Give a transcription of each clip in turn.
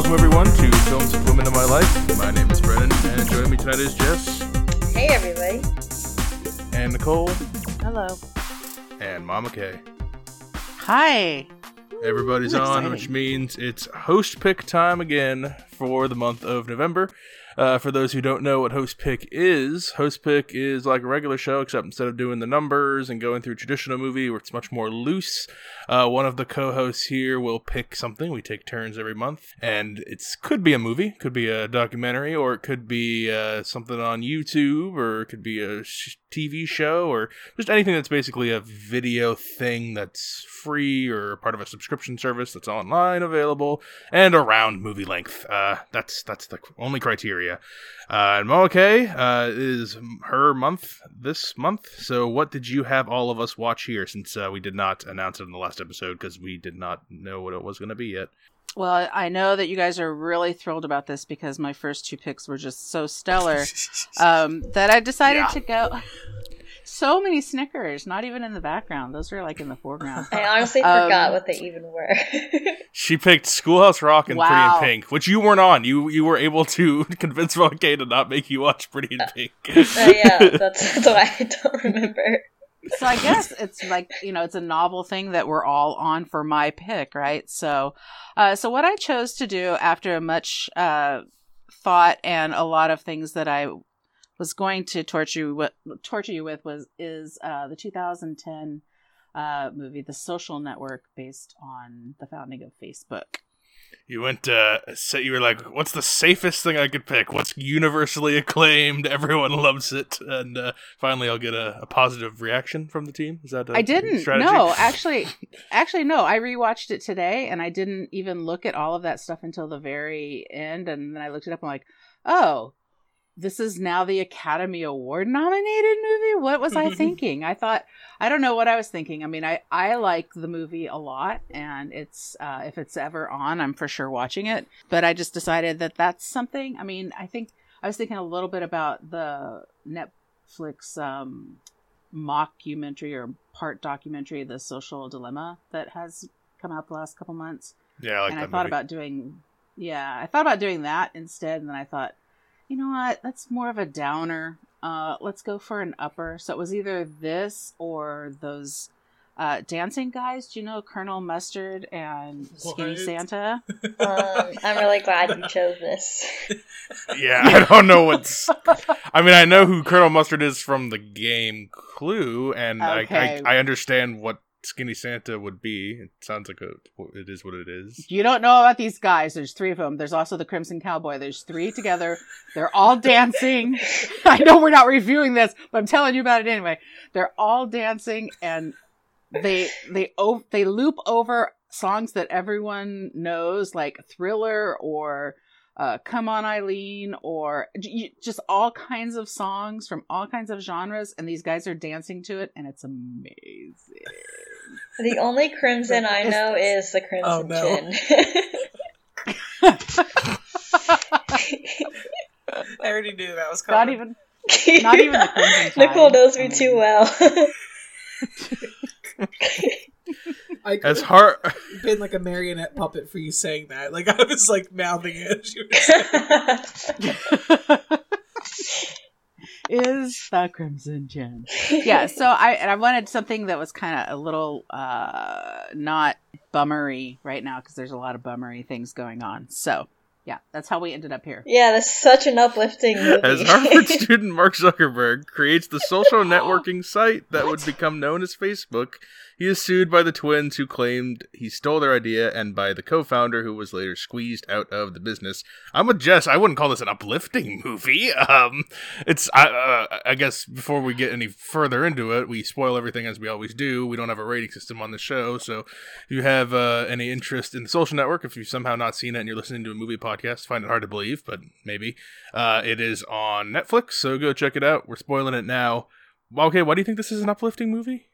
Welcome everyone to Films with Women in My Life. My name is Brennan, and joining me tonight is Jess. Hey everybody. And Nicole. Hello. And Mama Kay. Hi. Everybody's on, which means it's host pick time again for the month of November. For those who don't know what host pick is like a regular show, except instead of doing the numbers and going through a traditional movie where it's much more loose, one of the co-hosts here will pick something. We take turns every month, and it could be a movie, could be a documentary, or it could be something on YouTube, or it could be a TV show, or just anything that's basically a video thing that's free or part of a subscription service that's online available and around movie length. That's the only criteria. And Mama Kay is her month this month. So what did you have all of us watch here, since we did not announce it in the last episode because we did not know what it was going to be yet? Well, I know that you guys are really thrilled about this because my first two picks were just so stellar that I decided to go... So many Snickers, not even in the background. Those are like in the foreground. I honestly forgot what they even were. She picked Schoolhouse Rock and Pretty in Pink, which you weren't on. You were able to convince Ron K to not make you watch Pretty in Pink. Yeah, that's why I don't remember. So I guess it's like, you know, it's a novel thing that we're all on for my pick, right? So what I chose to do after much thought and a lot of things that I was going to torture you with the 2010 movie The Social Network, based on the founding of Facebook. You went you were like, what's the safest thing I could pick? What's universally acclaimed? Everyone loves it, and finally I'll get a positive reaction from the team. Is that a strategy? No, actually no. I rewatched it today, and I didn't even look at all of that stuff until the very end, and then I looked it up. I'm like, oh. This is now the Academy Award nominated movie? What was I thinking? I don't know what I was thinking. I mean, I like the movie a lot, and it's if it's ever on, I'm for sure watching it. But I just decided that that's something. I mean, I think I was thinking a little bit about the Netflix mockumentary or part documentary, The Social Dilemma, that has come out the last couple months. Yeah, I like that movie. I thought about doing that instead, and then I thought, you know what? That's more of a downer. Let's go for an upper. So it was either this or those dancing guys. Do you know Colonel Mustard and Skinny Santa? I'm really glad you chose this. Yeah, I don't know what's... I mean, I know who Colonel Mustard is from the game Clue, and okay. I understand what Skinny Santa would be. It sounds like it is what it is. You don't know about these guys. There's three of them. There's also the Crimson Cowboy. There's three together. They're all dancing. I know we're not reviewing this, but I'm telling you about it anyway. They're all dancing, and they loop over songs that everyone knows, like Thriller or Come On Eileen, or just all kinds of songs from all kinds of genres, and these guys are dancing to it, and it's amazing. The only Crimson I know is the Crimson Chin. I already knew that was coming. Not even the Crimson Chin. Nicole knows me too well. As hard been like a marionette puppet for you saying that. Like I was like mouthing it as you were saying. Is the Crimson Gem. Yeah, so I wanted something that was kind of a little not bummery right now, because there's a lot of bummery things going on. So yeah, that's how we ended up here. Yeah, that's such an uplifting movie. As Harvard student Mark Zuckerberg creates the social networking site that would become known as Facebook, he is sued by the twins who claimed he stole their idea, and by the co-founder, who was later squeezed out of the business. I'm with Jess. I wouldn't call this an uplifting movie. I guess before we get any further into it, we spoil everything as we always do. We don't have a rating system on the show, so if you have any interest in The Social Network, if you've somehow not seen it and you're listening to a movie podcast, find it hard to believe, but maybe. It is on Netflix, so go check it out. We're spoiling it now. Okay, why do you think this is an uplifting movie?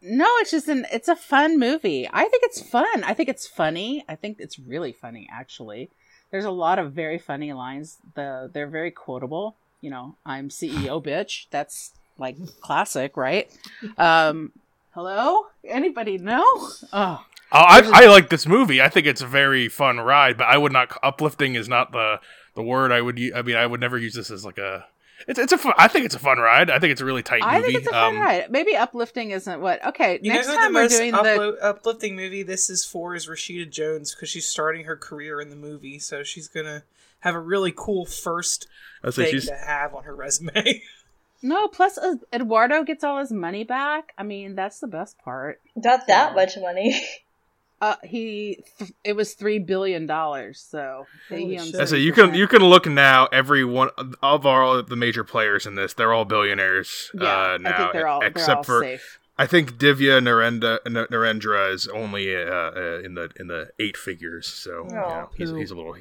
No, it's a fun movie. I think it's fun. I think it's funny. I think it's really funny, actually. There's a lot of very funny lines. They're very quotable. You know, I'm CEO bitch. That's like classic, right? Hello? Anybody know? Oh, I like this movie. I think it's a very fun ride, but I would not. Uplifting is not the word I would. I mean, I would never use this as like a. It's a. Fun, I think it's a fun ride. I think it's a really tight movie. I think it's a fun ride. Maybe uplifting isn't what. Okay, you next know time the we're doing the uplifting movie. This is for is Rashida Jones because she's starting her career in the movie, so she's gonna have a really cool first thing to have on her resume. No, plus Eduardo gets all his money back. I mean, that's the best part. Not that much money. It was $3 billion. So you can look now. Every one of all the major players in this, they're all billionaires. Now, I think they're all safe. I think Divya Narendra is only in the eight figures. So yeah, he's a little.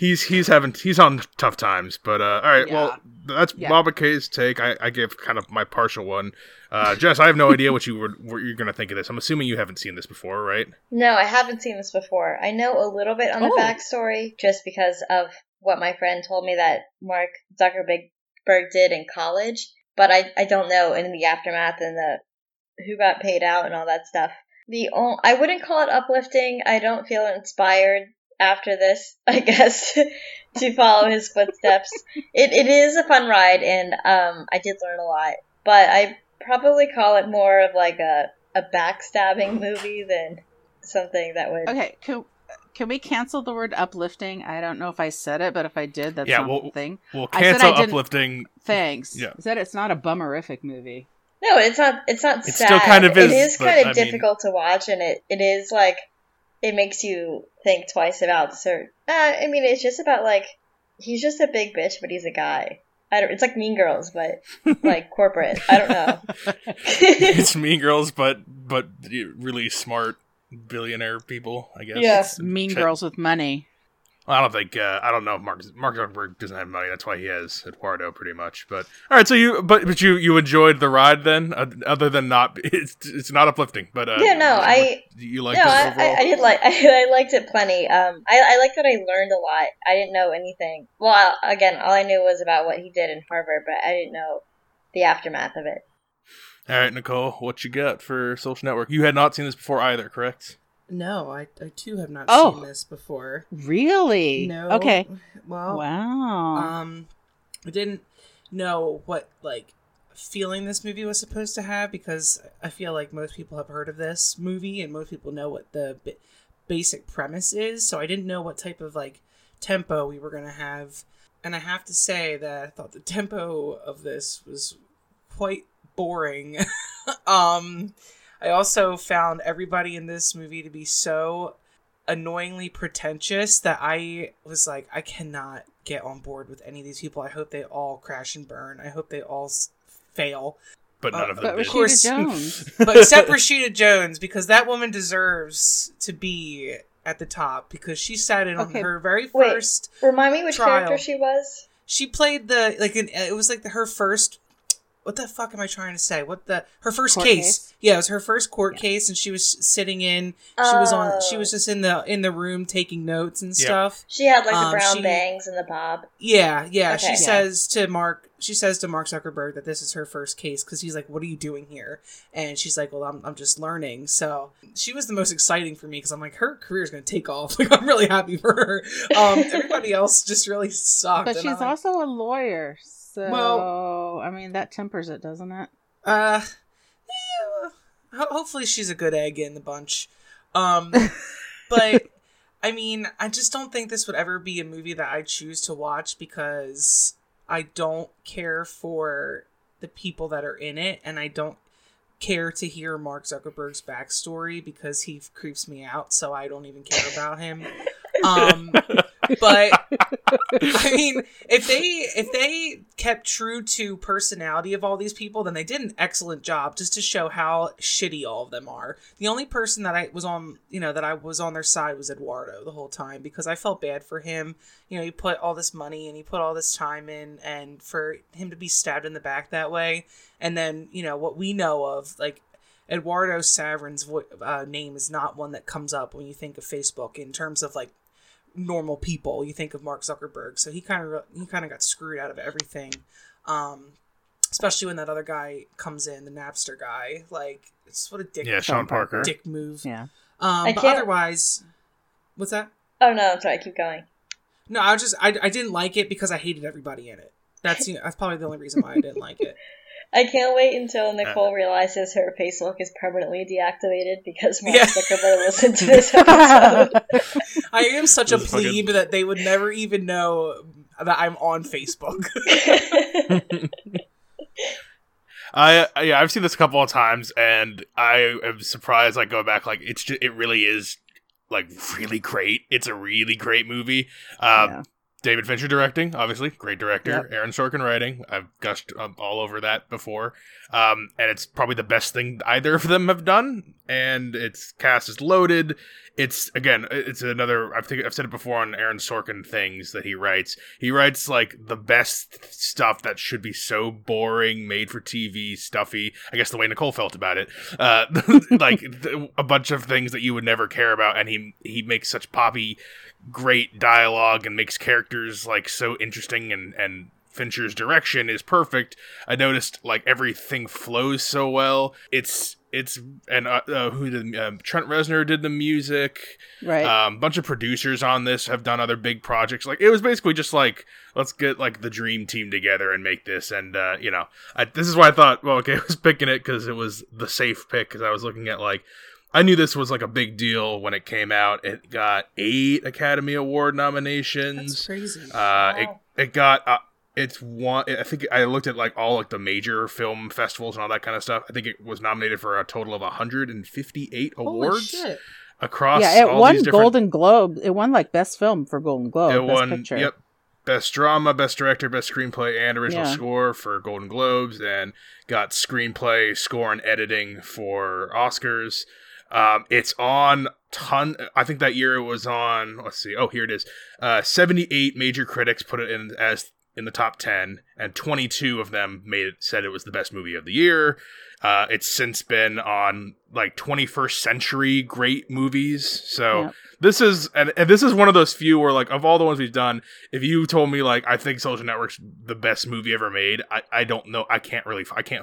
He's on tough times, but all right. Yeah. Well, that's Baba K's take. I give kind of my partial one. Jess, I have no idea what you're going to think of this. I'm assuming you haven't seen this before, right? No, I haven't seen this before. I know a little bit on the backstory just because of what my friend told me that Mark Zuckerberg did in college, but I don't know in the aftermath and the who got paid out and all that stuff. I wouldn't call it uplifting. I don't feel inspired after this, I guess, to follow his footsteps. It is a fun ride, and I did learn a lot, but I probably call it more of like a backstabbing movie than something that would... Okay, can we cancel the word uplifting? I don't know if I said it, but if I did, that's something. Yeah, we'll cancel uplifting. Thanks. Yeah. I said it's not a bummerific movie. No, it's not sad. It still kind of is. It is kind of difficult to watch, and it is like... It makes you think twice about certain... I mean, it's just about, like... He's just a big bitch, but he's a guy. It's like Mean Girls, but, like, corporate. I don't know. It's Mean Girls, but really smart billionaire people, I guess. Yeah. It's Mean Girls with money. I don't think... I don't know if Mark Zuckerberg doesn't have money. That's why he has Eduardo, pretty much. But... All right, so you enjoyed the ride, then? Other than not... It's not uplifting, but... yeah, no, you liked it overall? I did like... I liked it plenty. I liked that I learned a lot. I didn't know anything. Well, again, all I knew was about what he did in Harvard, but I didn't know the aftermath of it. All right, Nicole, what you got for Social Network? You had not seen this before either, correct? No, I too have not seen this before. Really? No. Okay. Well, wow. I didn't know what like feeling this movie was supposed to have because I feel like most people have heard of this movie and most people know what the basic premise is. So I didn't know what type of like tempo we were gonna have, and I have to say that I thought the tempo of this was quite boring. I also found everybody in this movie to be so annoyingly pretentious that I was like, I cannot get on board with any of these people. I hope they all crash and burn. I hope they all fail. But none of them. But Rashida Jones. But except Rashida Jones, because that woman deserves to be at the top because she sat in on her very first trial. Remind me which character she was? She played her first... What the fuck am I trying to say? Her first case? Yeah, it was her first court case, and she was sitting in. She was on. She was just in the room taking notes and stuff. She had like the brown bangs and the bob. Yeah, yeah. Okay. She says to Mark. She says to Mark Zuckerberg that this is her first case because he's like, "What are you doing here?" And she's like, "Well, I'm just learning." So she was the most exciting for me because I'm like, her career is going to take off. Like, I'm really happy for her. Everybody else just really sucked. But she's also a lawyer. So, well, I mean, that tempers it, doesn't it? Yeah, hopefully she's a good egg in the bunch. But, I mean, I just don't think this would ever be a movie that I choose to watch because I don't care for the people that are in it. And I don't care to hear Mark Zuckerberg's backstory because he creeps me out. So I don't even care about him. But I mean, if they kept true to personality of all these people, then they did an excellent job just to show how shitty all of them are. The only person that I was on, you know, that I was on their side was Eduardo the whole time because I felt bad for him. You know, he put all this money and he put all this time in, and for him to be stabbed in the back that way, and then you know what we know of like. Eduardo Saverin's name is not one that comes up when you think of Facebook in terms of like normal people. You think of Mark Zuckerberg, so he kind of got screwed out of everything, especially when that other guy comes in, the Napster guy. Like, it's what a dick. Yeah, Sean Parker. Dick move. Yeah. But otherwise, what's that? Oh no, I'm sorry. Keep going. No, I was just, I didn't like it because I hated everybody in it. That's, you know, that's probably the only reason why I didn't like it. I can't wait until Nicole realizes her Facebook is permanently deactivated because Mark Zuckerberg listened to this episode. I am such a plebe that they would never even know that I'm on Facebook. I've seen this a couple of times, and I am surprised. I go back, like it's just, it really is like really great. It's a really great movie. Yeah. David Fincher directing, obviously. Great director. Yep. Aaron Sorkin writing. I've gushed all over that before. And it's probably the best thing either of them have done. And its cast is loaded. It's, again, it's another, I think I've said it before on Aaron Sorkin things that he writes. He writes, like, the best stuff that should be so boring, made for TV, stuffy. I guess the way Nicole felt about it. Like, a bunch of things that you would never care about. And he makes such poppy, great dialogue and makes characters like so interesting, and Fincher's direction is perfect. I noticed like everything flows so well. It's and who did Trent Reznor did the music, right? Bunch of producers on this have done other big projects. Like it was basically just like let's get like the dream team together and make this. And you know, this is why I thought, well, okay, I was picking it because it was the safe pick because I was looking at like. I knew this was like a big deal when it came out. It got 8 Academy Award nominations. That's crazy. Wow. It got it's one. I think I looked at like all like the major film festivals and all that kind of stuff. I think it was nominated for a total of 158 awards. Holy shit. Across it all won these different... Golden Globe. It won like best film for Golden Globe. It won best picture. Yep. Best drama, best director, best screenplay, and original score for Golden Globes, and got screenplay, score, and editing for Oscars. It's on ton. I think that year it was on. Let's see. Oh, here it is. 78 major critics put it in as in the top 10, and 22 of them said it was the best movie of the year. It's since been on like 21st century great movies. So this is and this is one of those few where like of all the ones we've done, if you told me like I think Social Network's the best movie ever made, I don't know. I can't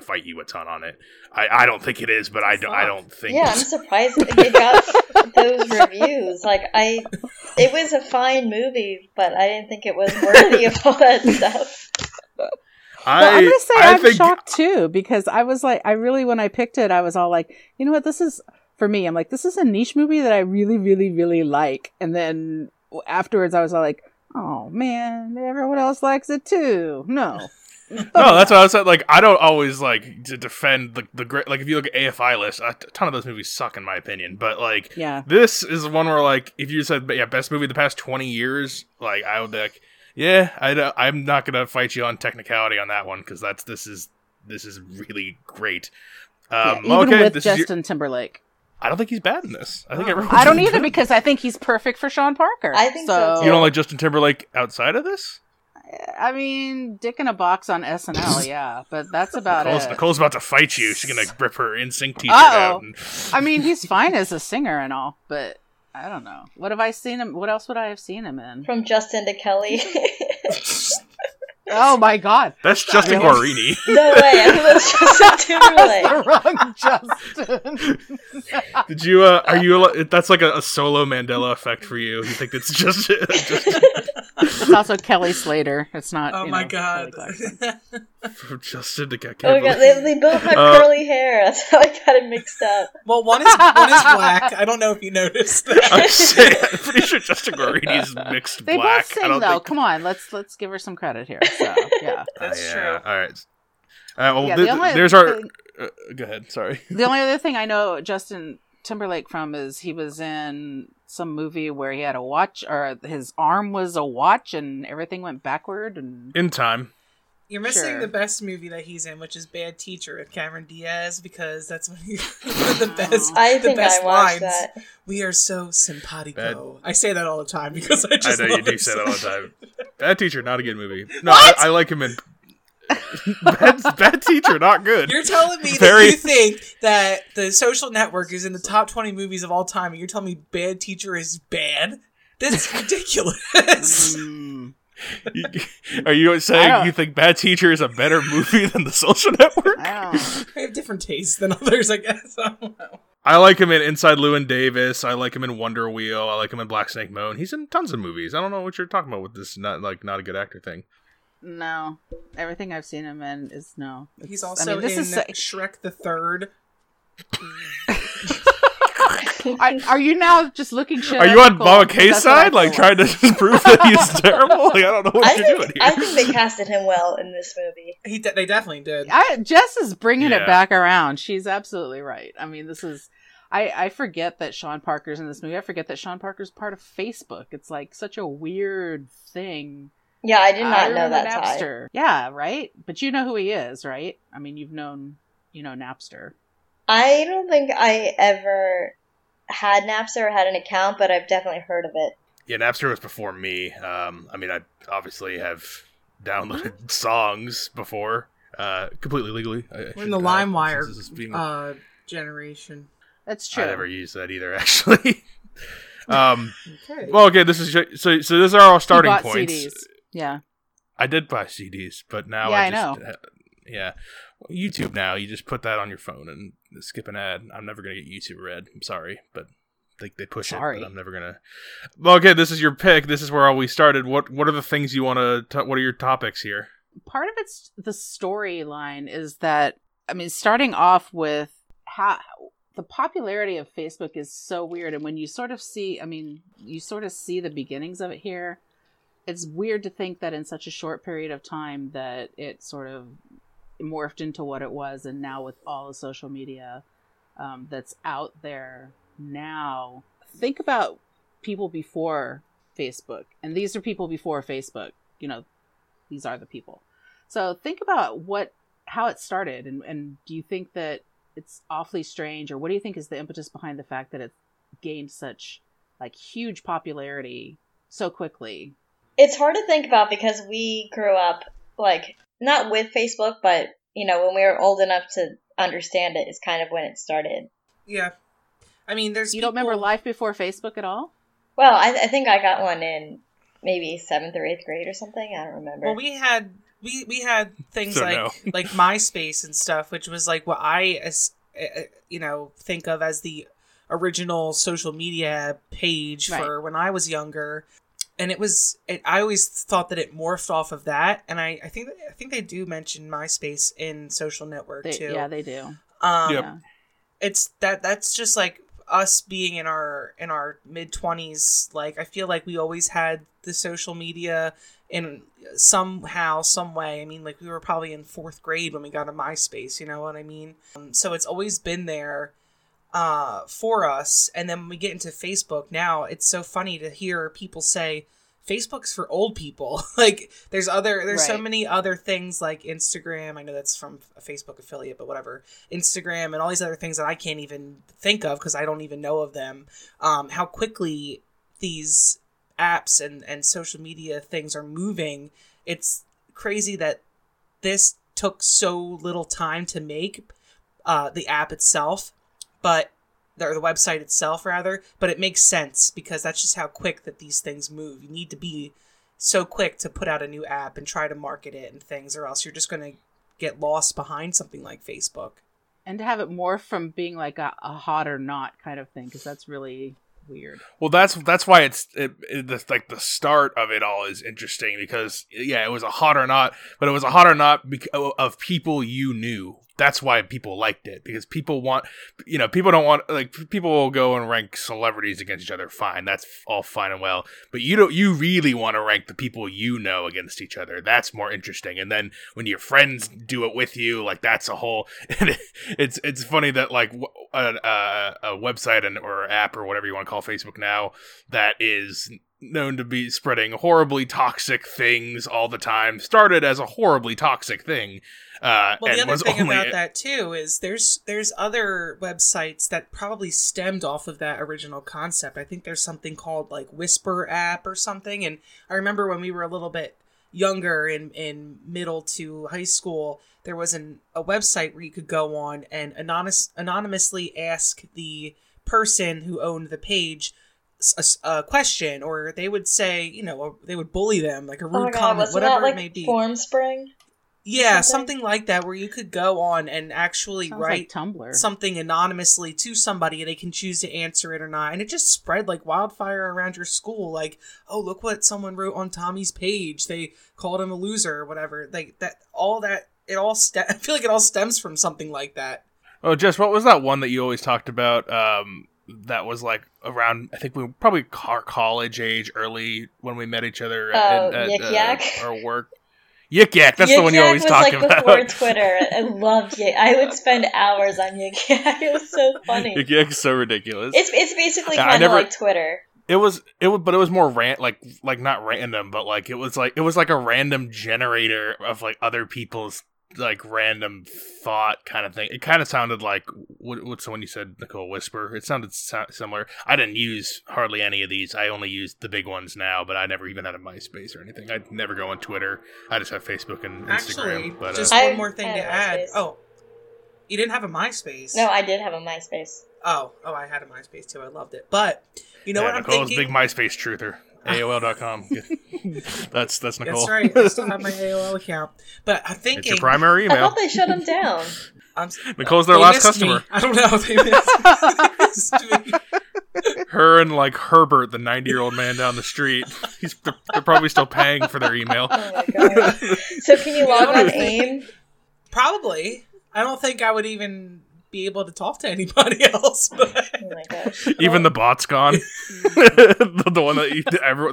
fight you a ton on it. I don't think it is, but I don't think. Yeah, I'm surprised they got those reviews. Like it was a fine movie, but I didn't think it was worthy of all that stuff. I'm going to say I'm shocked too, because I was like, I really, when I picked it, I was all like, you know what, this is, for me, I'm like, this is a niche movie that I really, really, really like. And then afterwards I was all like, oh man, everyone else likes it too. No. No, that's what I said. Like, I don't always like to defend the great. Like, if you look at AFI list, a ton of those movies suck in my opinion. But like, this is one where like, if you said, best movie of the past 20 years, like, I would like. Yeah, I'm not gonna fight you on technicality on that one because this is really great. Even with Justin Timberlake, I don't think he's bad in this. I think I don't either because I think he's perfect for Sean Parker. I think so. You don't like Justin Timberlake outside of this? I mean, dick in a box on SNL, yeah, but that's about it. Nicole's about to fight you. She's gonna rip her NSYNC t-shirt out. I mean, he's fine as a singer and all, but. I don't know. What have I seen him? What else would I have seen him in? From Justin to Kelly. Oh my God. That's Justin Guarini. No way. I think that's Justin Timberlake. That's the wrong Justin. Did you? Are you? That's like a solo Mandela effect for you. You think it's just? It's also Kelly Slater. It's not. Oh my God. From Justin to Kelly. Oh my God. They both have curly hair. That's how I got it mixed up. Well, one is black. I don't know if you noticed. I'm pretty sure Justin Guarini is mixed they black. They both sing though. Come on. Let's give her some credit here. So, that's true. All right. Well, there's our. Go ahead. Sorry. The only other thing I know Justin Timberlake from is he was in some movie where he had a watch, or his arm was a watch, and everything went backward. And in time. You're missing the best movie that he's in, which is Bad Teacher with Cameron Diaz, because that's when he the best. I think the best I watched lines. That. We are so simpatico. I say that all the time because I just. I know you do say that all the time. Bad Teacher, not a good movie. No, I like him in Bad Teacher, not good. You're telling me that you think that The Social Network is in the top 20 movies of all time, and you're telling me Bad Teacher is bad? That's ridiculous. Are you saying you think Bad Teacher is a better movie than The Social Network? I have different tastes than others, I guess. I don't know. I like him in Inside Llewyn Davis. I like him in Wonder Wheel. I like him in Black Snake Moan. He's in tons of movies. I don't know what you're talking about with this not a good actor thing. No, everything I've seen him in is no. He's also in Shrek the Third. Are you now just looking shit? Are you on Baba K's side, like trying to prove that he's terrible? Like, I don't know what you're doing here. I think they casted him well in this movie. They definitely did. Jess is bringing it back around. She's absolutely right. I mean, this is. I forget that Sean Parker's in this movie. I forget that Sean Parker's part of Facebook. It's like such a weird thing. Yeah, I did not know that. Napster. Yeah, right. But you know who he is, right? I mean, you know Napster. I don't think I ever had Napster or had an account, but I've definitely heard of it. Yeah, Napster was before me. I mean, I obviously have downloaded songs before, completely legally. We're in the LimeWire generation. That's true. I never used that either, actually. Okay. Well, okay. This is so. This is our starting points. CDs. Yeah, I did buy CDs, but now I know. Yeah, YouTube now. You just put that on your phone and skip an ad. I'm never gonna get YouTube Red. I'm sorry, but they push it. But I'm never gonna. Well, okay. This is your pick. This is where we started. What are the things you want to? What are your topics here? Part of it's the storyline is that starting off with how. The popularity of Facebook is so weird. And when you sort of see, the beginnings of it here. It's weird to think that in such a short period of time that it sort of morphed into what it was. And now with all the social media that's out there now, think about people before Facebook. And these are people before Facebook, these are the people. So think about how it started. And do you think that it's awfully strange, or what do you think is the impetus behind the fact that it gained such huge popularity so quickly? It's hard to think about because we grew up not with Facebook, but when we were old enough to understand it is kind of when it started. Yeah. You don't remember life before Facebook at all? Well, I think I got one in maybe 7th or 8th grade or something. I don't remember. Well, we had things like MySpace and stuff, which was what I think of as the original social media page for when I was younger, and I always thought that it morphed off of that, and I think they do mention MySpace in Social Network too. Yeah, they do. Yep. It's that's just us being in our mid-20s, I feel like we always had the social media in some way. We were probably in 4th grade when we got to MySpace, you know what I mean? So it's always been there for us. And then when we get into Facebook now, it's so funny to hear people say, Facebook's for old people. There's so many other things like Instagram. I know that's from a Facebook affiliate, but whatever. Instagram and all these other things that I can't even think of because I don't even know of them. How quickly these apps and social media things are moving. It's crazy that this took so little time to make, the app itself, or the website itself, rather. But it makes sense because that's just how quick that these things move. You need to be so quick to put out a new app and try to market it and things, or else you're just going to get lost behind something like Facebook. And to have it morph from being a hot or not kind of thing, because that's really weird. Well, that's why it's the start of it all is interesting, because it was a hot or not, but it was a hot or not of people you knew. That's why people liked it, because people want, people don't want, people will go and rank celebrities against each other. Fine. That's all fine and well, but you really want to rank the people you know against each other. That's more interesting. And then when your friends do it with you, that's a whole, it's funny that a website or app or whatever you want to call Facebook now that is known to be spreading horribly toxic things all the time started as a horribly toxic thing. Well, the other thing about that too is there's other websites that probably stemmed off of that original concept. I think there's something called Whisper app or something. And I remember when we were a little bit younger in middle to high school, there was a website where you could go on and anonymously ask the person who owned the page a question, or they would say, they would bully them, a rude comment, whatever it may be. Formspring? Yeah, something like that, where you could go on and actually write like something anonymously to somebody, and they can choose to answer it or not. And it just spread like wildfire around your school. Like, oh, look what someone wrote on Tommy's page. They called him a loser or whatever. Like that, all that. It all. I feel like it all stems from something like that. Oh, Jess, what was that one that you always talked about? That was like around. I think we were probably our college age, early when we met each other at Yik Yak. Our work. Yik Yak, that's Yik the one you always talk about. Yik Yak was like before Twitter. I loved Yik. I would spend hours on Yik Yak. It was so funny. Yik Yak is so ridiculous. It's basically kind of like Twitter. It was more not random, but it was like a random generator of like other people's like random thought kind of thing. It kind of sounded like what's the one you said, Nicole? Whisper. It sounded similar. I didn't use hardly any of these. I only used the big ones now, but I never even had a MySpace or anything. I'd never go on Twitter. I just have Facebook and Instagram. Actually, but, just one more thing to add. MySpace. Oh, you didn't have a MySpace? No, I did have a MySpace. Oh, I had a MySpace too. I loved it. But you know what Nicole's I'm thinking? Nicole's big MySpace truther. AOL.com. That's Nicole. That's right. I still have my AOL account. But I'm thinking... It's your primary email. I thought they shut them down. Nicole's their last customer. I don't know. They missed me. Her and like Herbert, the 90-year-old man down the street. They're probably still paying for their email. Oh my God. So can you log on AIM? Probably. I don't think I would even... be able to talk to anybody else, but oh my gosh. Even the bot's gone. the one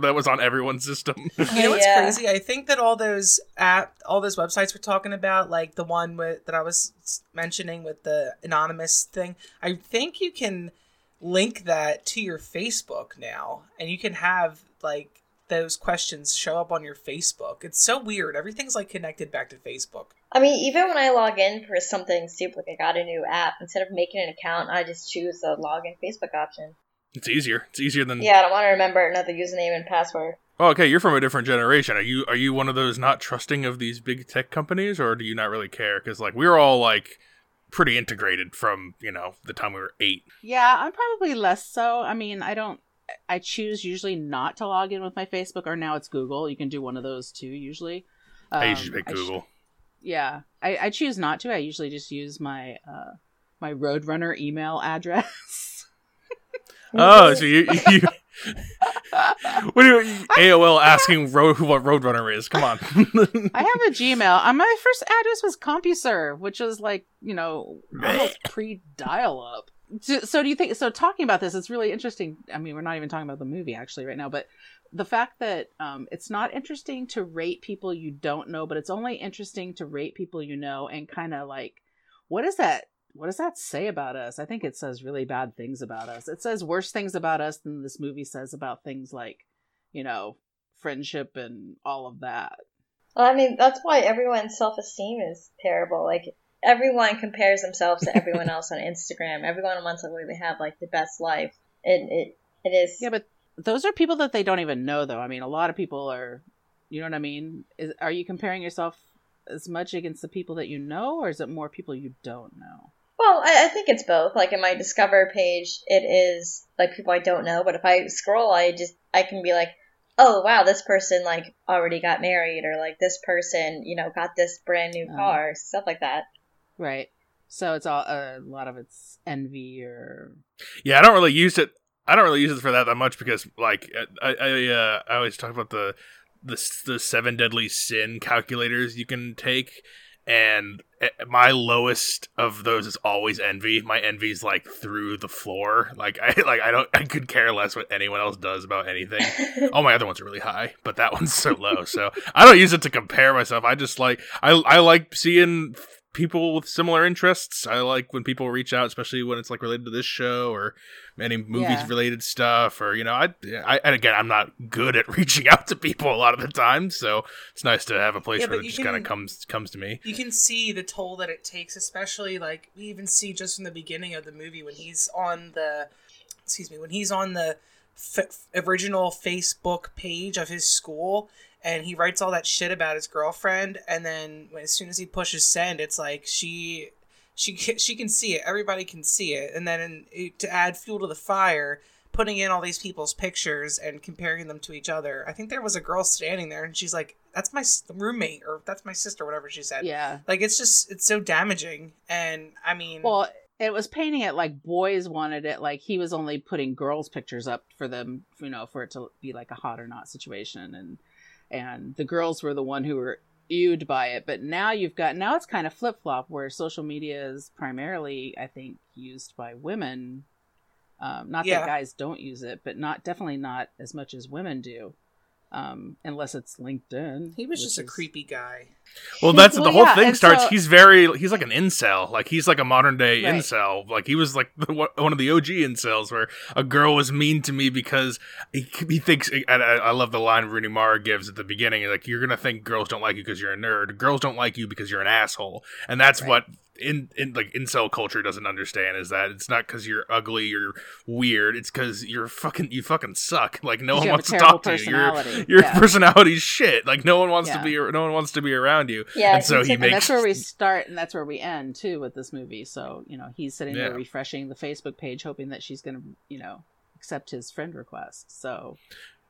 that was on everyone's system. You know what's crazy? I think that all those websites we're talking about, like the one that I was mentioning with the anonymous thing, I think you can link that to your Facebook now, and you can have like those questions show up on your Facebook. It's so weird. Everything's like connected back to Facebook. I mean, even when I log in for something stupid, like I got a new app, instead of making an account, I just choose the login Facebook option. It's easier. It's easier than... Yeah, I don't want to remember another username and password. Oh, okay, you're from a different generation. Are you one of those not trusting of these big tech companies, or do you not really care? Because like we're all like pretty integrated from, you know, the time we were 8. Yeah, I'm probably less so. I mean, I choose usually not to log in with my Facebook, or now it's Google. You can do one of those too, usually. I usually pick Google. I choose not to. I usually just use my my Roadrunner email address. Oh, so you what are you AOL asking what Roadrunner is? Come on. I have a Gmail. My first address was CompuServe, which was like, you know, almost pre-dial-up. So do you think? So talking about this, it's really interesting. I mean, we're not even talking about the movie actually right now, but the fact that it's not interesting to rate people you don't know, but it's only interesting to rate people you know, and kind of like, what does that say about us? I think it says really bad things about us. It says worse things about us than this movie says about things like, you know, friendship and all of that. Well, I mean, that's why everyone's self-esteem is terrible. Like, everyone compares themselves to everyone else on Instagram. Everyone wants to really have, like, the best life. It is... Yeah, but... Those are people that they don't even know, though. I mean, a lot of people are, you know what I mean? Are you comparing yourself as much against the people that you know, or is it more people you don't know? Well, I think it's both. Like in my Discover page, it is like people I don't know. But if I scroll, I can be like, oh, wow, this person like already got married, or like this person, you know, got this brand new car, stuff like that. Right. So it's all a lot of it's envy or. Yeah, I don't really use it for that much because, like, I always talk about the 7 deadly sin calculators you can take, and my lowest of those is always envy. My envy's like through the floor. I could care less what anyone else does about anything. All my other ones are really high, but that one's so low. So I don't use it to compare myself. I just like I like seeing people with similar interests. I like when people reach out, especially when it's like related to this show or any movies related stuff, or, you know, I and again, I'm not good at reaching out to people a lot of the time, so it's nice to have a place where it just kind of comes to me. You can see the toll that it takes, especially like we even see just from the beginning of the movie when he's on the original Facebook page of his school. And he writes all that shit about his girlfriend, and then as soon as he pushes send, it's like she can see it. Everybody can see it. And then to add fuel to the fire, putting in all these people's pictures and comparing them to each other. I think there was a girl standing there and she's like, that's my roommate, or that's my sister, whatever she said. Yeah. Like, it's just, it's so damaging. And I mean... Well, it was painting it like boys wanted it. Like, he was only putting girls' pictures up for them, you know, for it to be like a hot or not situation. And the girls were the one who were ewed by it. But now you've got, now it's kind of flip-flop where social media is primarily, I think, used by women. That guys don't use it, but definitely not as much as women do. Unless it's LinkedIn. He was just a creepy guy. Well, that's the whole thing starts. So, he's like an incel. Like, he's like a modern day incel. Like, he was like one of the OG incels where a girl was mean to me because he thinks. And I love the line Rooney Mara gives at the beginning. Like, you're gonna think girls don't like you because you're a nerd. Girls don't like you because you're an asshole. And that's what in incel culture doesn't understand, is that it's not because you're ugly, you're weird. It's because you fucking suck. Like, no one wants to talk to you. Your personality's shit. Like, no one wants to be around you. Yeah, and so and that's where we start and that's where we end too with this movie. So, you know, he's sitting there refreshing the Facebook page, hoping that she's going to, you know, accept his friend request. So.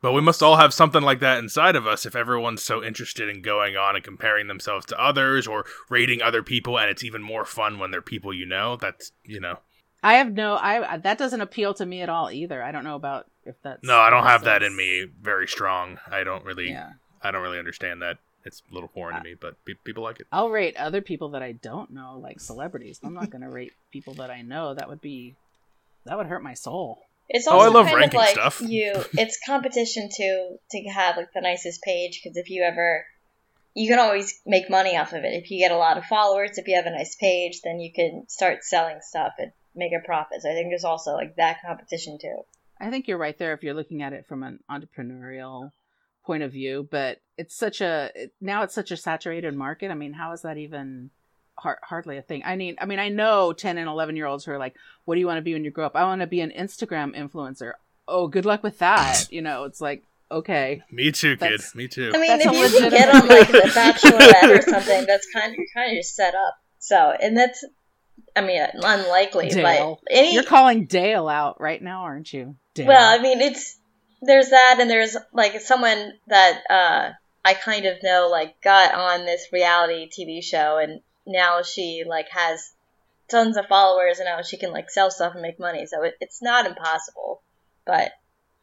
But we must all have something like that inside of us if everyone's so interested in going on and comparing themselves to others or rating other people, and it's even more fun when they're people you know. That's, you know. That doesn't appeal to me at all either. I don't know about if that's... No, I don't have that in me very strong. I don't really understand that. It's a little foreign to me, but people like it. I'll rate other people that I don't know, like celebrities. I'm not going to rate people that I know. That would hurt my soul. It's also I love kind ranking of like stuff. It's competition to have like the nicest page, because if you ever, you can always make money off of it. If you get a lot of followers, if you have a nice page, then you can start selling stuff and make a profit. So I think there's also like that competition too. I think you're right there if you're looking at it from an entrepreneurial point of view, but it's such a saturated market. I mean, how is that even? Hardly a thing. I mean, I know 10 and 11 year olds who are like, what do you want to be when you grow up? I want to be an Instagram influencer. Oh, good luck with that. You know, it's like, okay. Me too, kid. Me too. I mean, if you can get on like The Bachelorette or something, that's kind of just set up. So, and that's, I mean, unlikely. Dale. But you're calling Dale out right now, aren't you? Dale. Well, I mean, there's that, and there's like someone that I kind of know, like, got on this reality TV show, and now she like has tons of followers, and now she can like sell stuff and make money. So it's not impossible, but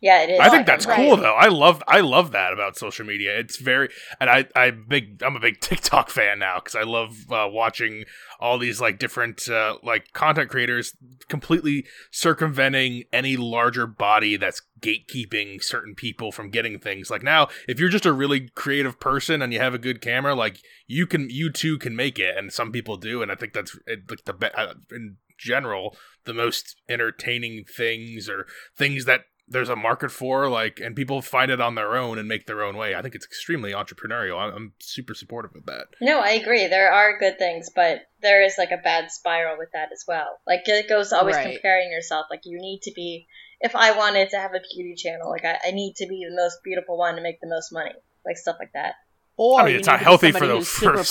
yeah, it is. I think that's cool though. I love that about social media. It's very, and I'm a big TikTok fan now, because I love watching all these like different like content creators completely circumventing any larger body that's gatekeeping certain people from getting things. Like, now if you're just a really creative person and you have a good camera, like you too can make it, and some people do. And I think that's like in general the most entertaining things, or things that there's a market for, like, and people find it on their own and make their own way. I think it's extremely entrepreneurial. I'm super supportive of that. No, I agree. There are good things, but there is like a bad spiral with that as well. Like, it goes always comparing yourself. Like, you need to be, if I wanted to have a beauty channel, like I need to be the most beautiful one to make the most money, like stuff like that. Or I mean, it's not healthy for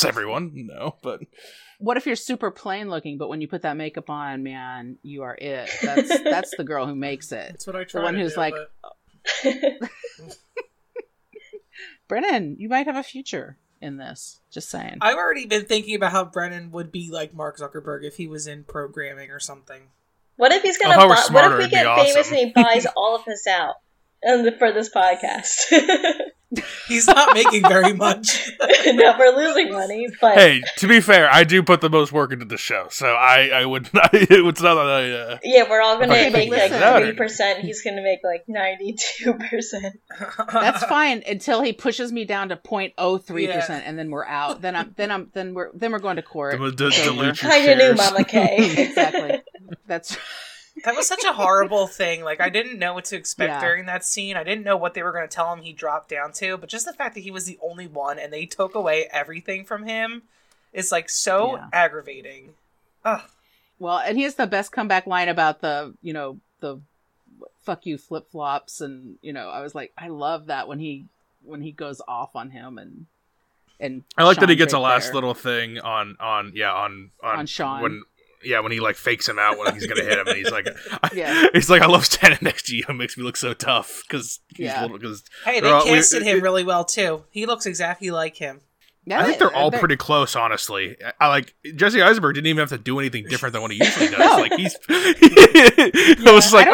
everyone, no, but... What if you're super plain looking, but when you put that makeup on, man, you are it. That's the girl who makes it. That's what I try to do. The one who's like... Brennan, you might have a future in this. Just saying. I've already been thinking about how Brennan would be like Mark Zuckerberg if he was in programming or something. What if he's going to... What if we get famous and he buys all of us out for this podcast? He's not making very much. No, we're losing money. But hey, to be fair, I do put the most work into the show, so I would not. It's not that yeah, we're all going to make like 3%. He's going to make like 92%. That's fine until he pushes me down to 0.03%, and then we're out. Then we're going to court. Kind of new, Mama K. Exactly. That's. That was such a horrible thing. Like, I didn't know what to expect during that scene. I didn't know what they were going to tell him he dropped down to. But just the fact that he was the only one and they took away everything from him is, like, so aggravating. Ugh. Well, and he has the best comeback line about the, you know, the fuck you flip-flops. And, you know, I was like, I love that when he goes off on him and... I like Sean that he gets a last little thing on Sean. When Yeah, when he like fakes him out when he's gonna hit him, and he's like, he's like, I love standing next to you. It makes me look so tough because hey, they casted him really well too. He looks exactly like him. Yeah, I think they're all pretty close, honestly. I like Jesse Eisenberg didn't even have to do anything different than what he usually does. Like he's, I was just like,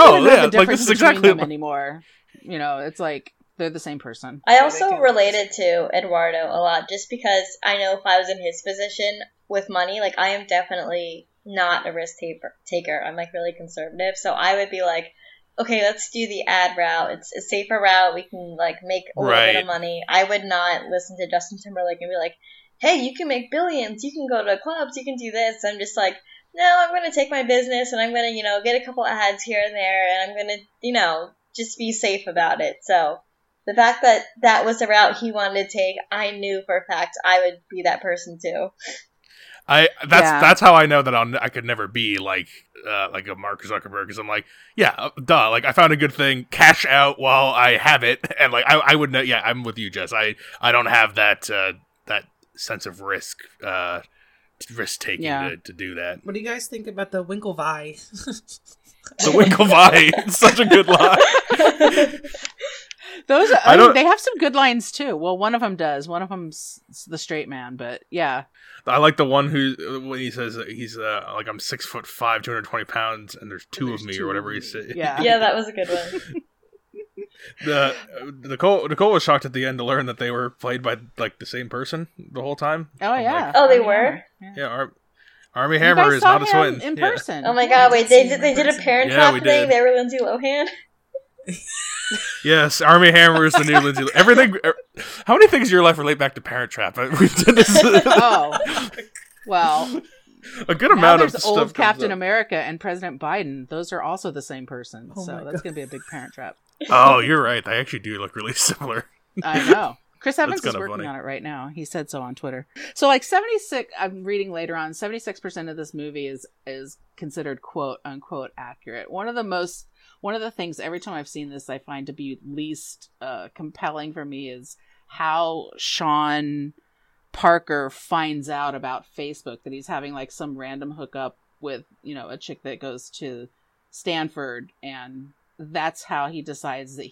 like this is exactly them anymore. You know, it's like they're the same person. I also related to Eduardo a lot, just because I know if I was in his position with money, like I am definitely not a risk taker. I'm like really conservative, so I would be like, okay, let's do the ad route. It's a safer route. We can like make a little bit of money. I would not listen to Justin Timberlake and be like, hey, you can make billions. You can go to clubs. You can do this. I'm just like, no, I'm going to take my business and I'm going to, you know, get a couple ads here and there, and I'm going to, you know, just be safe about it. So the fact that that was the route he wanted to take, I knew for a fact I would be that person too. That's how I know that I could never be like a Mark Zuckerberg, because I'm like, duh, like I found a good thing, cash out while I have it, and like I would know. Yeah, I'm with you, Jess. I don't have that that sense of risk taking to do that. What do you guys think about the Winklevoss? The Winklevoss, it's such a good line. Those they have some good lines too. Well, one of them does. One of them's the straight man, but yeah. I like the one who when he says he's like, I'm 6'5", 220 pounds, and there's two of me or whatever he said. Yeah, yeah, that was a good one. Nicole was shocked at the end to learn that they were played by like the same person the whole time. Oh yeah. Like, they were. Yeah. Armie Hammer is not a twin in person. Oh my god! Wait, they did a Parent Trap thing. They were Lindsay Lohan. Yes, Armie Hammer is the new Lindsay. Everything. How many things in your life relate back to Parent Trap? Oh, well, a good amount of stuff. Old Captain America and President Biden; those are also the same person. Oh, so that's going to be a big Parent Trap. Oh, you're right. They actually do look really similar. I know. Chris Evans is working on it right now. He said so on Twitter. So, like 76. I'm reading later on. 76% of this movie is considered quote unquote accurate. One of the things every time I've seen this I find to be least compelling for me is how Sean Parker finds out about Facebook, that he's having like some random hookup with, you know, a chick that goes to Stanford, and that's how he decides that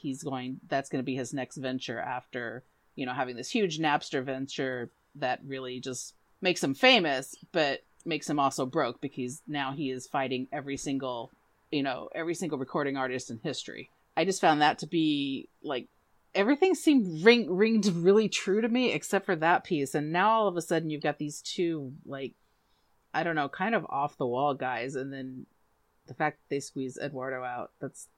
that's going to be his next venture after, you know, having this huge Napster venture that really just makes him famous, but makes him also broke, because now he is fighting every single recording artist in history. I just found that to be like, everything seemed ringed really true to me, except for that piece. And now all of a sudden you've got these two, like, I don't know, kind of off the wall guys. And then the fact that they squeeze Eduardo out,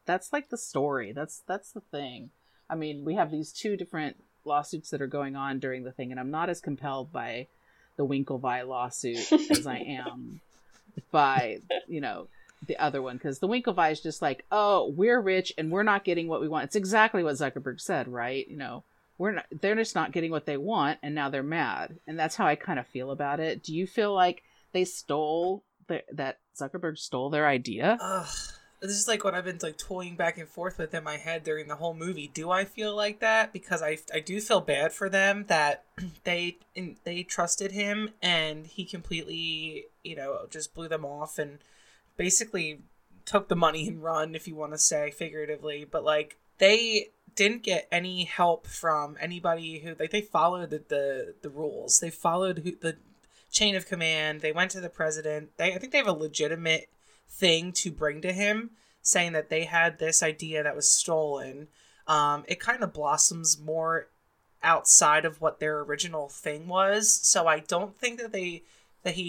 that's like the story. That's the thing. I mean, we have these two different lawsuits that are going on during the thing, and I'm not as compelled by the Winklevoss lawsuit as I am by, you know, the other one, because the Winklevoss is just like, oh, we're rich and we're not getting what we want. It's exactly what Zuckerberg said, right? You know, they're just not getting what they want, and now they're mad. And that's how I kind of feel about it. Do you feel like they that Zuckerberg stole their idea? This is like what I've been like toying back and forth with in my head during the whole movie. Do I feel like that? Because I do feel bad for them that they trusted him and he completely, you know, just blew them off and basically took the money and run, if you want to say figuratively. But like, they didn't get any help from anybody who, like, they followed the rules. They followed the chain of command. They went to the president. I think they have a legitimate thing to bring to him, saying that they had this idea that was stolen. It kind of blossoms more outside of what their original thing was. So I don't think that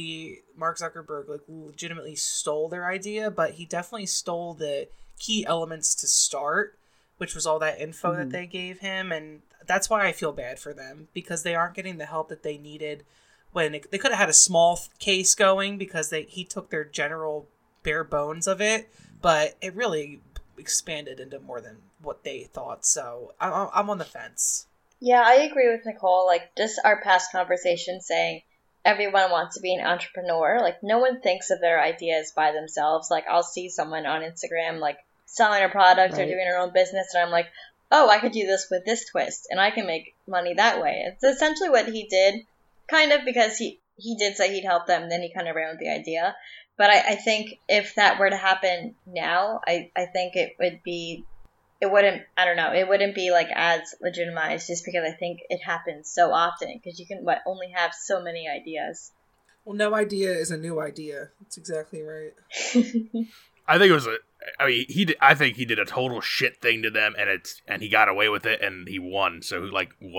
Mark Zuckerberg, like, legitimately stole their idea, but he definitely stole the key elements to start, which was all that info that they gave him. And that's why I feel bad for them, because they aren't getting the help that they needed when they could have had a small case going, because he took their general bare bones of it, but it really expanded into more than what they thought. So I'm on the fence. Yeah, I agree with Nicole. Like, just our past conversation saying, everyone wants to be an entrepreneur. Like, no one thinks of their ideas by themselves. Like, I'll see someone on Instagram, like, selling a product or doing her own business, and I'm like, oh, I could do this with this twist, and I can make money that way. It's essentially what he did, kind of, because he did say he'd help them, then he kind of ran with the idea. But I think if that were to happen now, I think it would be, it wouldn't, I don't know, it wouldn't be like as legitimized, just because I think it happens so often, because you can only have so many ideas. Well, no idea is a new idea. That's exactly right. I think it was I think he did a total shit thing to them, and he got away with it, and he won. So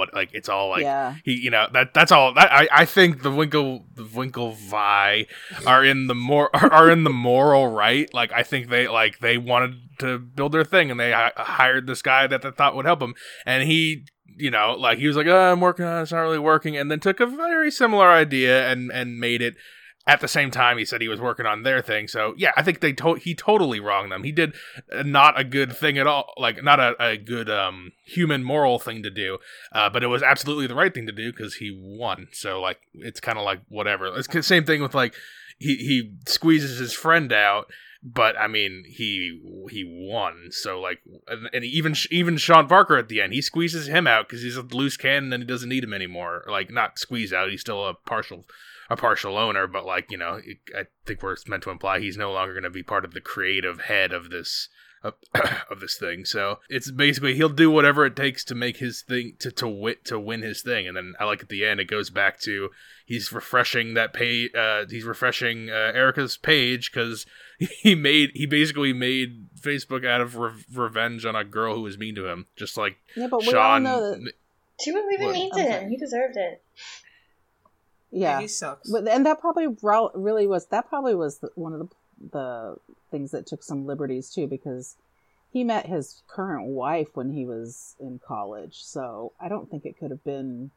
it's all like, yeah. I think the Winklevi are in the moral right. Like, I think they wanted to build their thing, and they hired this guy that they thought would help them, and he. You know, like, he was like, oh, I'm working on it, it's not really working, and then took a very similar idea and made it at the same time he said he was working on their thing. So, yeah, I think he totally wronged them. He did not a good thing at all, like, not a good human moral thing to do, but it was absolutely the right thing to do because he won. So, like, it's kind of like whatever. It's the same thing with, like, he squeezes his friend out. But I mean, he won, so like, and even Sean Parker at the end, he squeezes him out because he's a loose cannon and he doesn't need him anymore. Like, not squeeze out; he's still a partial owner. But like, you know, I think we're meant to imply he's no longer going to be part of the creative head of this of this thing. So it's basically he'll do whatever it takes to make his thing to win his thing. And then I like at the end it goes back to he's refreshing that page. He's refreshing Erica's page because. He basically made Facebook out of revenge on a girl who was mean to him, just like yeah, but Sean. We all know that she wasn't even mean to him. He deserved it. Yeah, he sucks. And that probably really was. That probably was one of the things that took some liberties too, because he met his current wife when he was in college. So I don't think it could have been.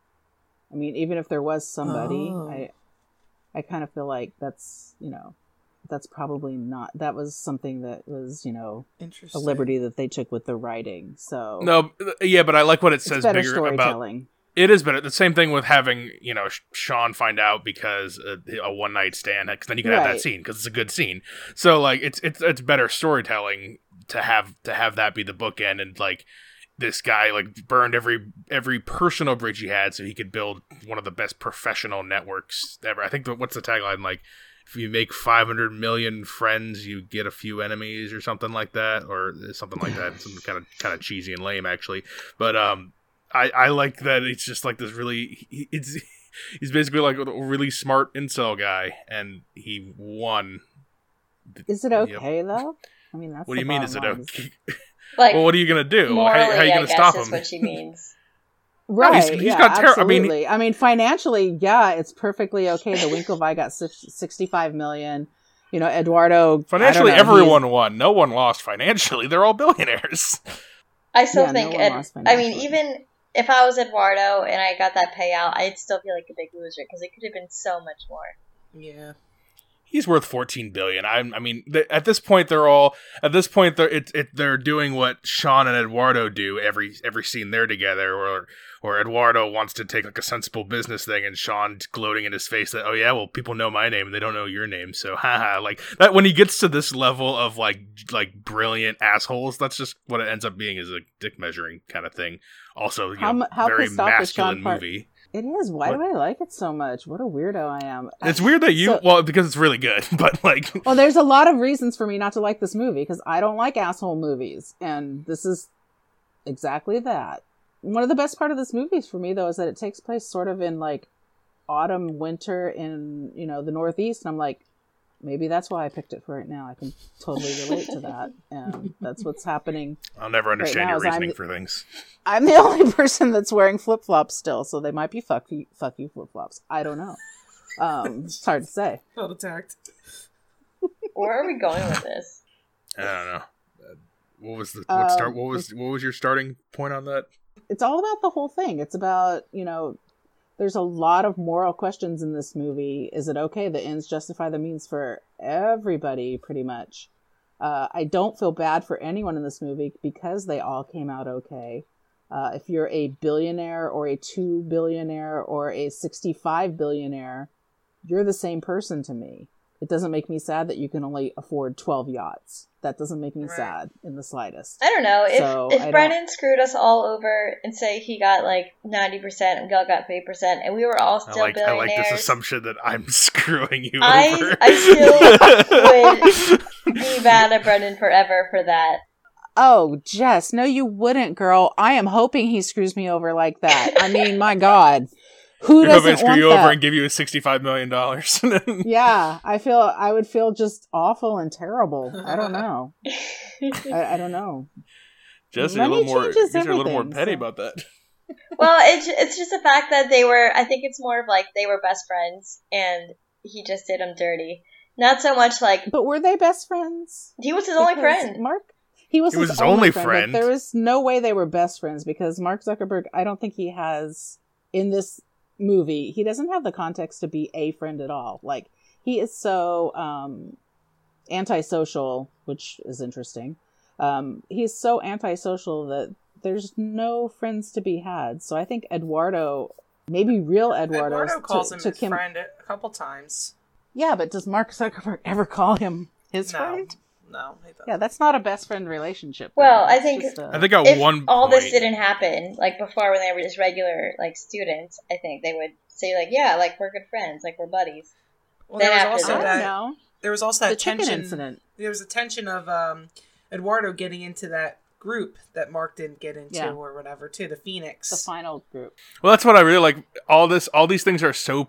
I mean, even if there was somebody, I kind of feel like that's That's probably not. That was something that was, a liberty that they took with the writing. So no, yeah, but I like what it says. It's better bigger storytelling. It is better. The same thing with having Sean find out because a one night stand. Because then you can have that scene because it's a good scene. So like it's better storytelling to have that be the bookend and like. This guy like burned every personal bridge he had so he could build one of the best professional networks ever. I think what's the tagline like? If you make 500 million friends, you get a few enemies or something like that, Something kind of cheesy and lame actually. But I like that it's just like this really. He's basically like a really smart incel guy, and he won. Is it okay though? I mean, that's what do you mean? Is it okay? Like, well, what are you gonna do? Morally, how are you gonna stop him? That's what she means, right? No, he's got absolutely. I mean, financially, yeah, it's perfectly okay. The Winklevi got 65 million. Eduardo. Financially, everyone won. No one lost financially. They're all billionaires. I still think. I mean, even if I was Eduardo and I got that payout, I'd still feel like a big loser because it could have been so much more. Yeah. He's worth $14 billion. At this point, they're doing what Sean and Eduardo do every scene they're together, or Eduardo wants to take like a sensible business thing, and Sean's gloating in his face that people know my name and they don't know your name, so haha. Like that when he gets to this level of like brilliant assholes, that's just what it ends up being is a dick measuring kind of thing. Also, how very masculine movie. It is. Why do I like it so much? What a weirdo I am. It's weird that because it's really good, but like... Well, there's a lot of reasons for me not to like this movie, because I don't like asshole movies, and this is exactly that. One of the best part of this movie for me, though, is that it takes place sort of in, like, autumn, winter in, the Northeast, and I'm like, maybe that's why I picked it for right now. I can totally relate to that, and that's what's happening. I'll never understand your reasoning for things. I'm the only person that's wearing flip-flops still, so they might be fuck you flip-flops. I don't know. It's hard to say. Felt attacked. Where are we going with this? I don't know. What was your starting point on that? It's all about the whole thing. It's about, there's a lot of moral questions in this movie. Is it okay? The ends justify the means for everybody, pretty much. I don't feel bad for anyone in this movie because they all came out okay. If you're a billionaire or a 2 billionaire or a 65 billionaire, you're the same person to me. It doesn't make me sad that you can only afford 12 yachts. That doesn't make me sad in the slightest. I don't know. If Brennan screwed us all over and say he got like 90% and Gil got 3% and we were all still billionaires. I like this assumption that I'm screwing you over. I still would be mad at Brennan forever for that. Oh, Jess, no you wouldn't, girl. I am hoping he screws me over like that. I mean, my God. Who doesn't want that? Screw you over and give you $65 million. Yeah, I would feel just awful and terrible. I don't know. I don't know. Jess, you're a little more petty about that. Well, it's just the fact that they were. I think it's more of like they were best friends, and he just did them dirty. Not so much like. But were they best friends? He was his only friend, Mark. He was his only friend. Like, there was no way they were best friends because Mark Zuckerberg. I don't think he has in this movie, he doesn't have the context to be a friend at all. Like, he is so antisocial, which is interesting. He's so antisocial that there's no friends to be had. So I think Eduardo, maybe real Eduardo, Eduardo calls him his friend a couple times. Yeah, but does Mark Zuckerberg ever call him his friend? No, he doesn't. Yeah, that's not a best friend relationship. Well, I think if all this didn't happen, like before when they were just regular like students, I think they would say like, yeah, like we're good friends, like we're buddies. Well, there was also that tension incident. There was a tension of Eduardo getting into that group that Mark didn't get into or whatever, to the Phoenix, the final group. Well, that's what I really like. All these things are so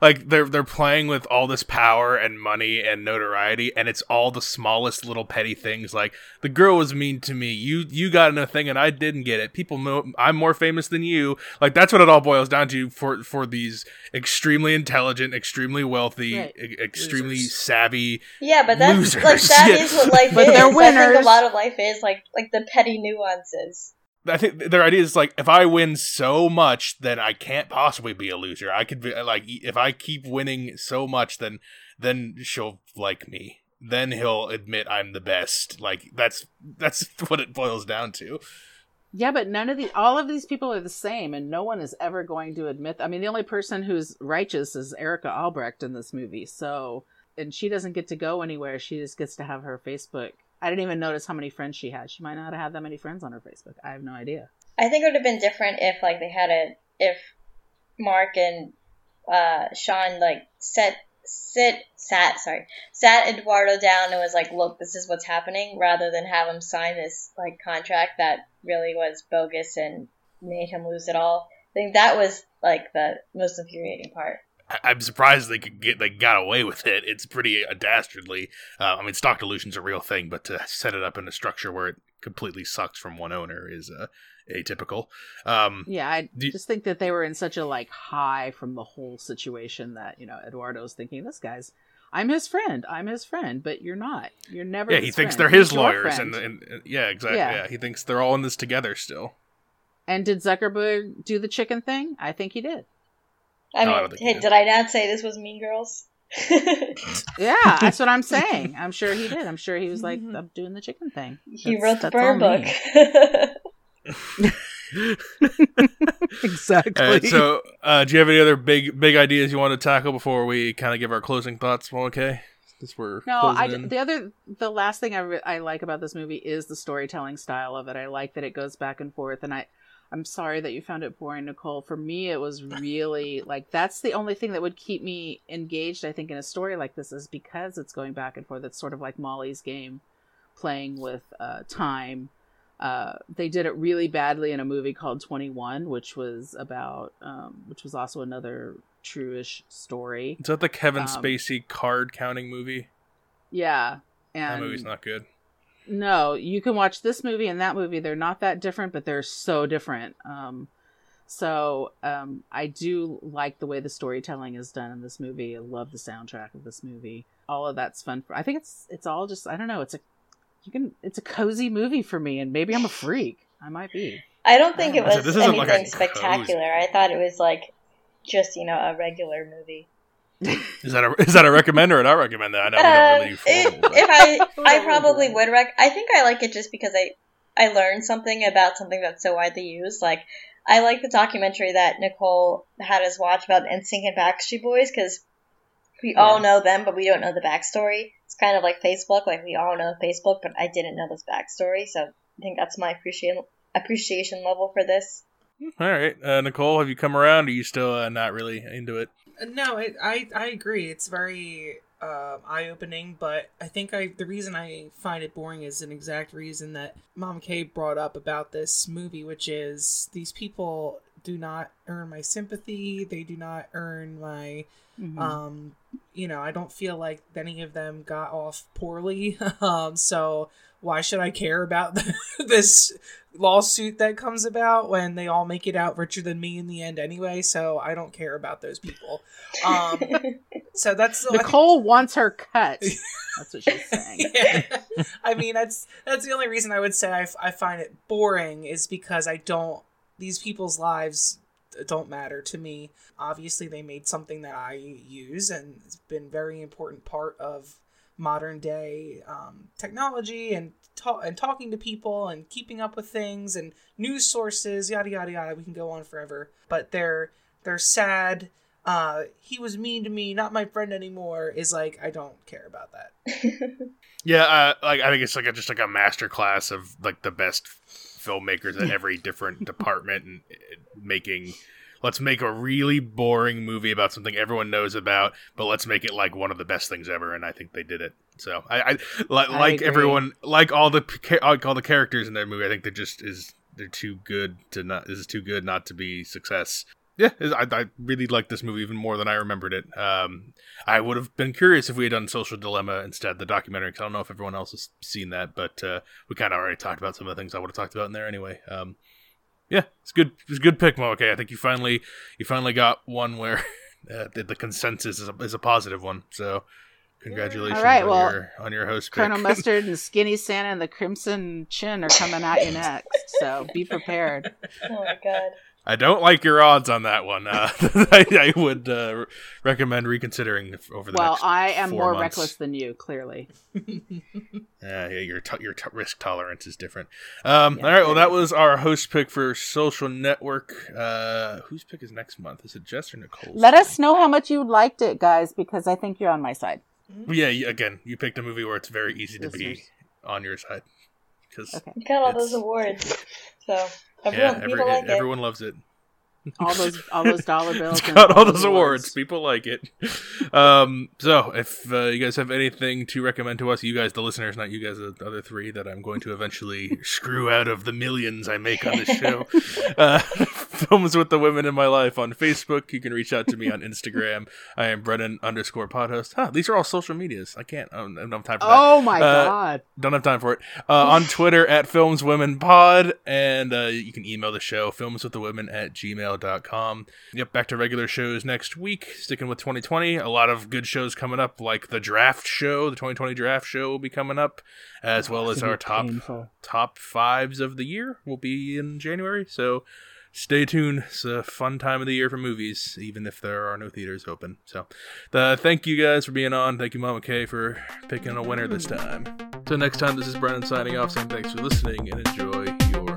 they're playing with all this power and money and notoriety, and it's all the smallest little petty things. Like, the girl was mean to me. You got into a thing, and I didn't get it. People know I'm more famous than you. Like, that's what it all boils down to for these extremely intelligent, extremely wealthy, extremely savvy. Yeah, but that's losers. Like that is what life is. They're winners. I think a lot of life is like the petty nuances. I think their idea is like, if I win so much, then I can't possibly be a loser. I could be like, if I keep winning so much, then she'll like me. Then he'll admit I'm the best. Like, that's what it boils down to. Yeah, but all of these people are the same, and no one is ever going to admit. I mean, the only person who's righteous is Erica Albrecht in this movie. So, and she doesn't get to go anywhere. She just gets to have her Facebook. I didn't even notice how many friends she had. She might not have had that many friends on her Facebook. I have no idea. I think it would have been different if, like, if Mark and Sean, like, sat Eduardo down and was like, look, this is what's happening, rather than have him sign this, like, contract that really was bogus and made him lose it all. I think that was, like, the most infuriating part. I'm surprised they got away with it. It's pretty dastardly. I mean, stock dilution's a real thing, but to set it up in a structure where it completely sucks from one owner is atypical. I just think that they were in such a high from the whole situation that Eduardo's thinking, this guy's. I'm his friend, but you're not. You're never. Yeah, he thinks they're his lawyers, and yeah, exactly. Yeah, he thinks they're all in this together still. And did Zuckerberg do the chicken thing? I think he did. Did I not say this was Mean Girls? Yeah, that's what I'm saying. I'm sure he did. I'm sure he was like, I'm doing the chicken thing. He wrote the burn book. Exactly. Right, so, do you have any other big ideas you want to tackle before we kind of give our closing thoughts? Well, okay. The last thing I like about this movie is the storytelling style of it. I like that it goes back and forth, and I'm sorry that you found it boring, Nicole. For me, it was really that's the only thing that would keep me engaged, I think, in a story like this, is because it's going back and forth. It's sort of like Molly's game, playing with time. They did it really badly in a movie called 21, which was about, which was also another true-ish story. Is that the Kevin Spacey card counting movie? Yeah. And that movie's not good. No, you can watch this movie and that movie. They're not that different, but they're so different. I do like the way the storytelling is done in this movie. I love the soundtrack of this movie. All of that's fun. I think it's all just, I don't know. It's a cozy movie for me, and maybe I'm a freak. I might be. I don't think it was anything spectacular. I thought it was just a regular movie. Is that a recommend or a not recommend that? I know we don't really I probably would I think I like it just because I learned something about something that's so widely used. Like, I like the documentary that Nicole had us watch about NSYNC and Backstreet Boys, because We all know them, but we don't know the backstory. It's kind of like Facebook. Like, we all know Facebook, but I didn't know this backstory. So I think that's my appreciation level for this. All right. Nicole, have you come around? Or are you still not really into it? No, I agree. It's very eye-opening, but I think the reason I find it boring is an exact reason that Mama Kay brought up about this movie, which is these people do not earn my sympathy. They do not earn my, I don't feel like any of them got off poorly. So why should I care about this lawsuit that comes about when they all make it out richer than me in the end anyway? So I don't care about those people. So that's Nicole wants her cut. That's what she's saying. Yeah. I mean, that's the only reason I would say I find it boring is because these people's lives don't matter to me. Obviously, they made something that I use, and it's been a very important part of modern day technology and talking to people and keeping up with things and news sources, yada, yada, yada. We can go on forever. But they're sad. He was mean to me, not my friend anymore, is like, I don't care about that. Yeah, I think it's like a master class of like the best filmmakers in every different department and making... Let's make a really boring movie about something everyone knows about, but let's make it like one of the best things ever. And I think they did it. So I agree. Everyone, like all the characters in that movie, I think they're too good to not. This is too good not to be success. Yeah, I really liked this movie even more than I remembered it. I would have been curious if we had done Social Dilemma instead, the documentary, because I don't know if everyone else has seen that, but we kind of already talked about some of the things I would have talked about in there anyway. Yeah, it's good. It's a good pick, Mo. Okay, I think you finally got one where the consensus is a positive one. So, congratulations on your host pick. Colonel Mustard and Skinny Santa and the Crimson Chin are coming at you next. So be prepared. Oh my god! I don't like your odds on that one. I would recommend reconsidering over the next 4 months. Well, I am more reckless than you, clearly. Your risk tolerance is different. All right, well, that was our host pick for Social Network. Whose pick is next month? Is it Jess or Nicole's? Let us know how much you liked it, guys, because I think you're on my side. Yeah, again, you picked a movie where it's very easy to be on your side. You got all those awards, so... Everyone loves it. All those dollar bills. It's got all those awards. People like it. So if you guys have anything to recommend to us, you guys, the listeners, not you guys, the other three that I'm going to eventually screw out of the millions I make on this show, Films with the Women in My Life on Facebook. You can reach out to me on Instagram. I am Brennan_podhost. These are all social medias. I can't. I don't have time for that. Oh my God. Don't have time for it. On Twitter @FilmsWomenPod. And you can email the show, filmswiththewomen@gmail.com. Yep, back to regular shows next week. Sticking with 2020, a lot of good shows coming up, like the draft show, the 2020 draft show will be coming up, as well as our top fives of the year will be in January. So stay tuned. It's a fun time of the year for movies, even if there are no theaters open. So thank you guys for being on. Thank you, Mama Kay, for picking a winner this time. So next time, this is Brennan signing off, saying thanks for listening and enjoy your movies.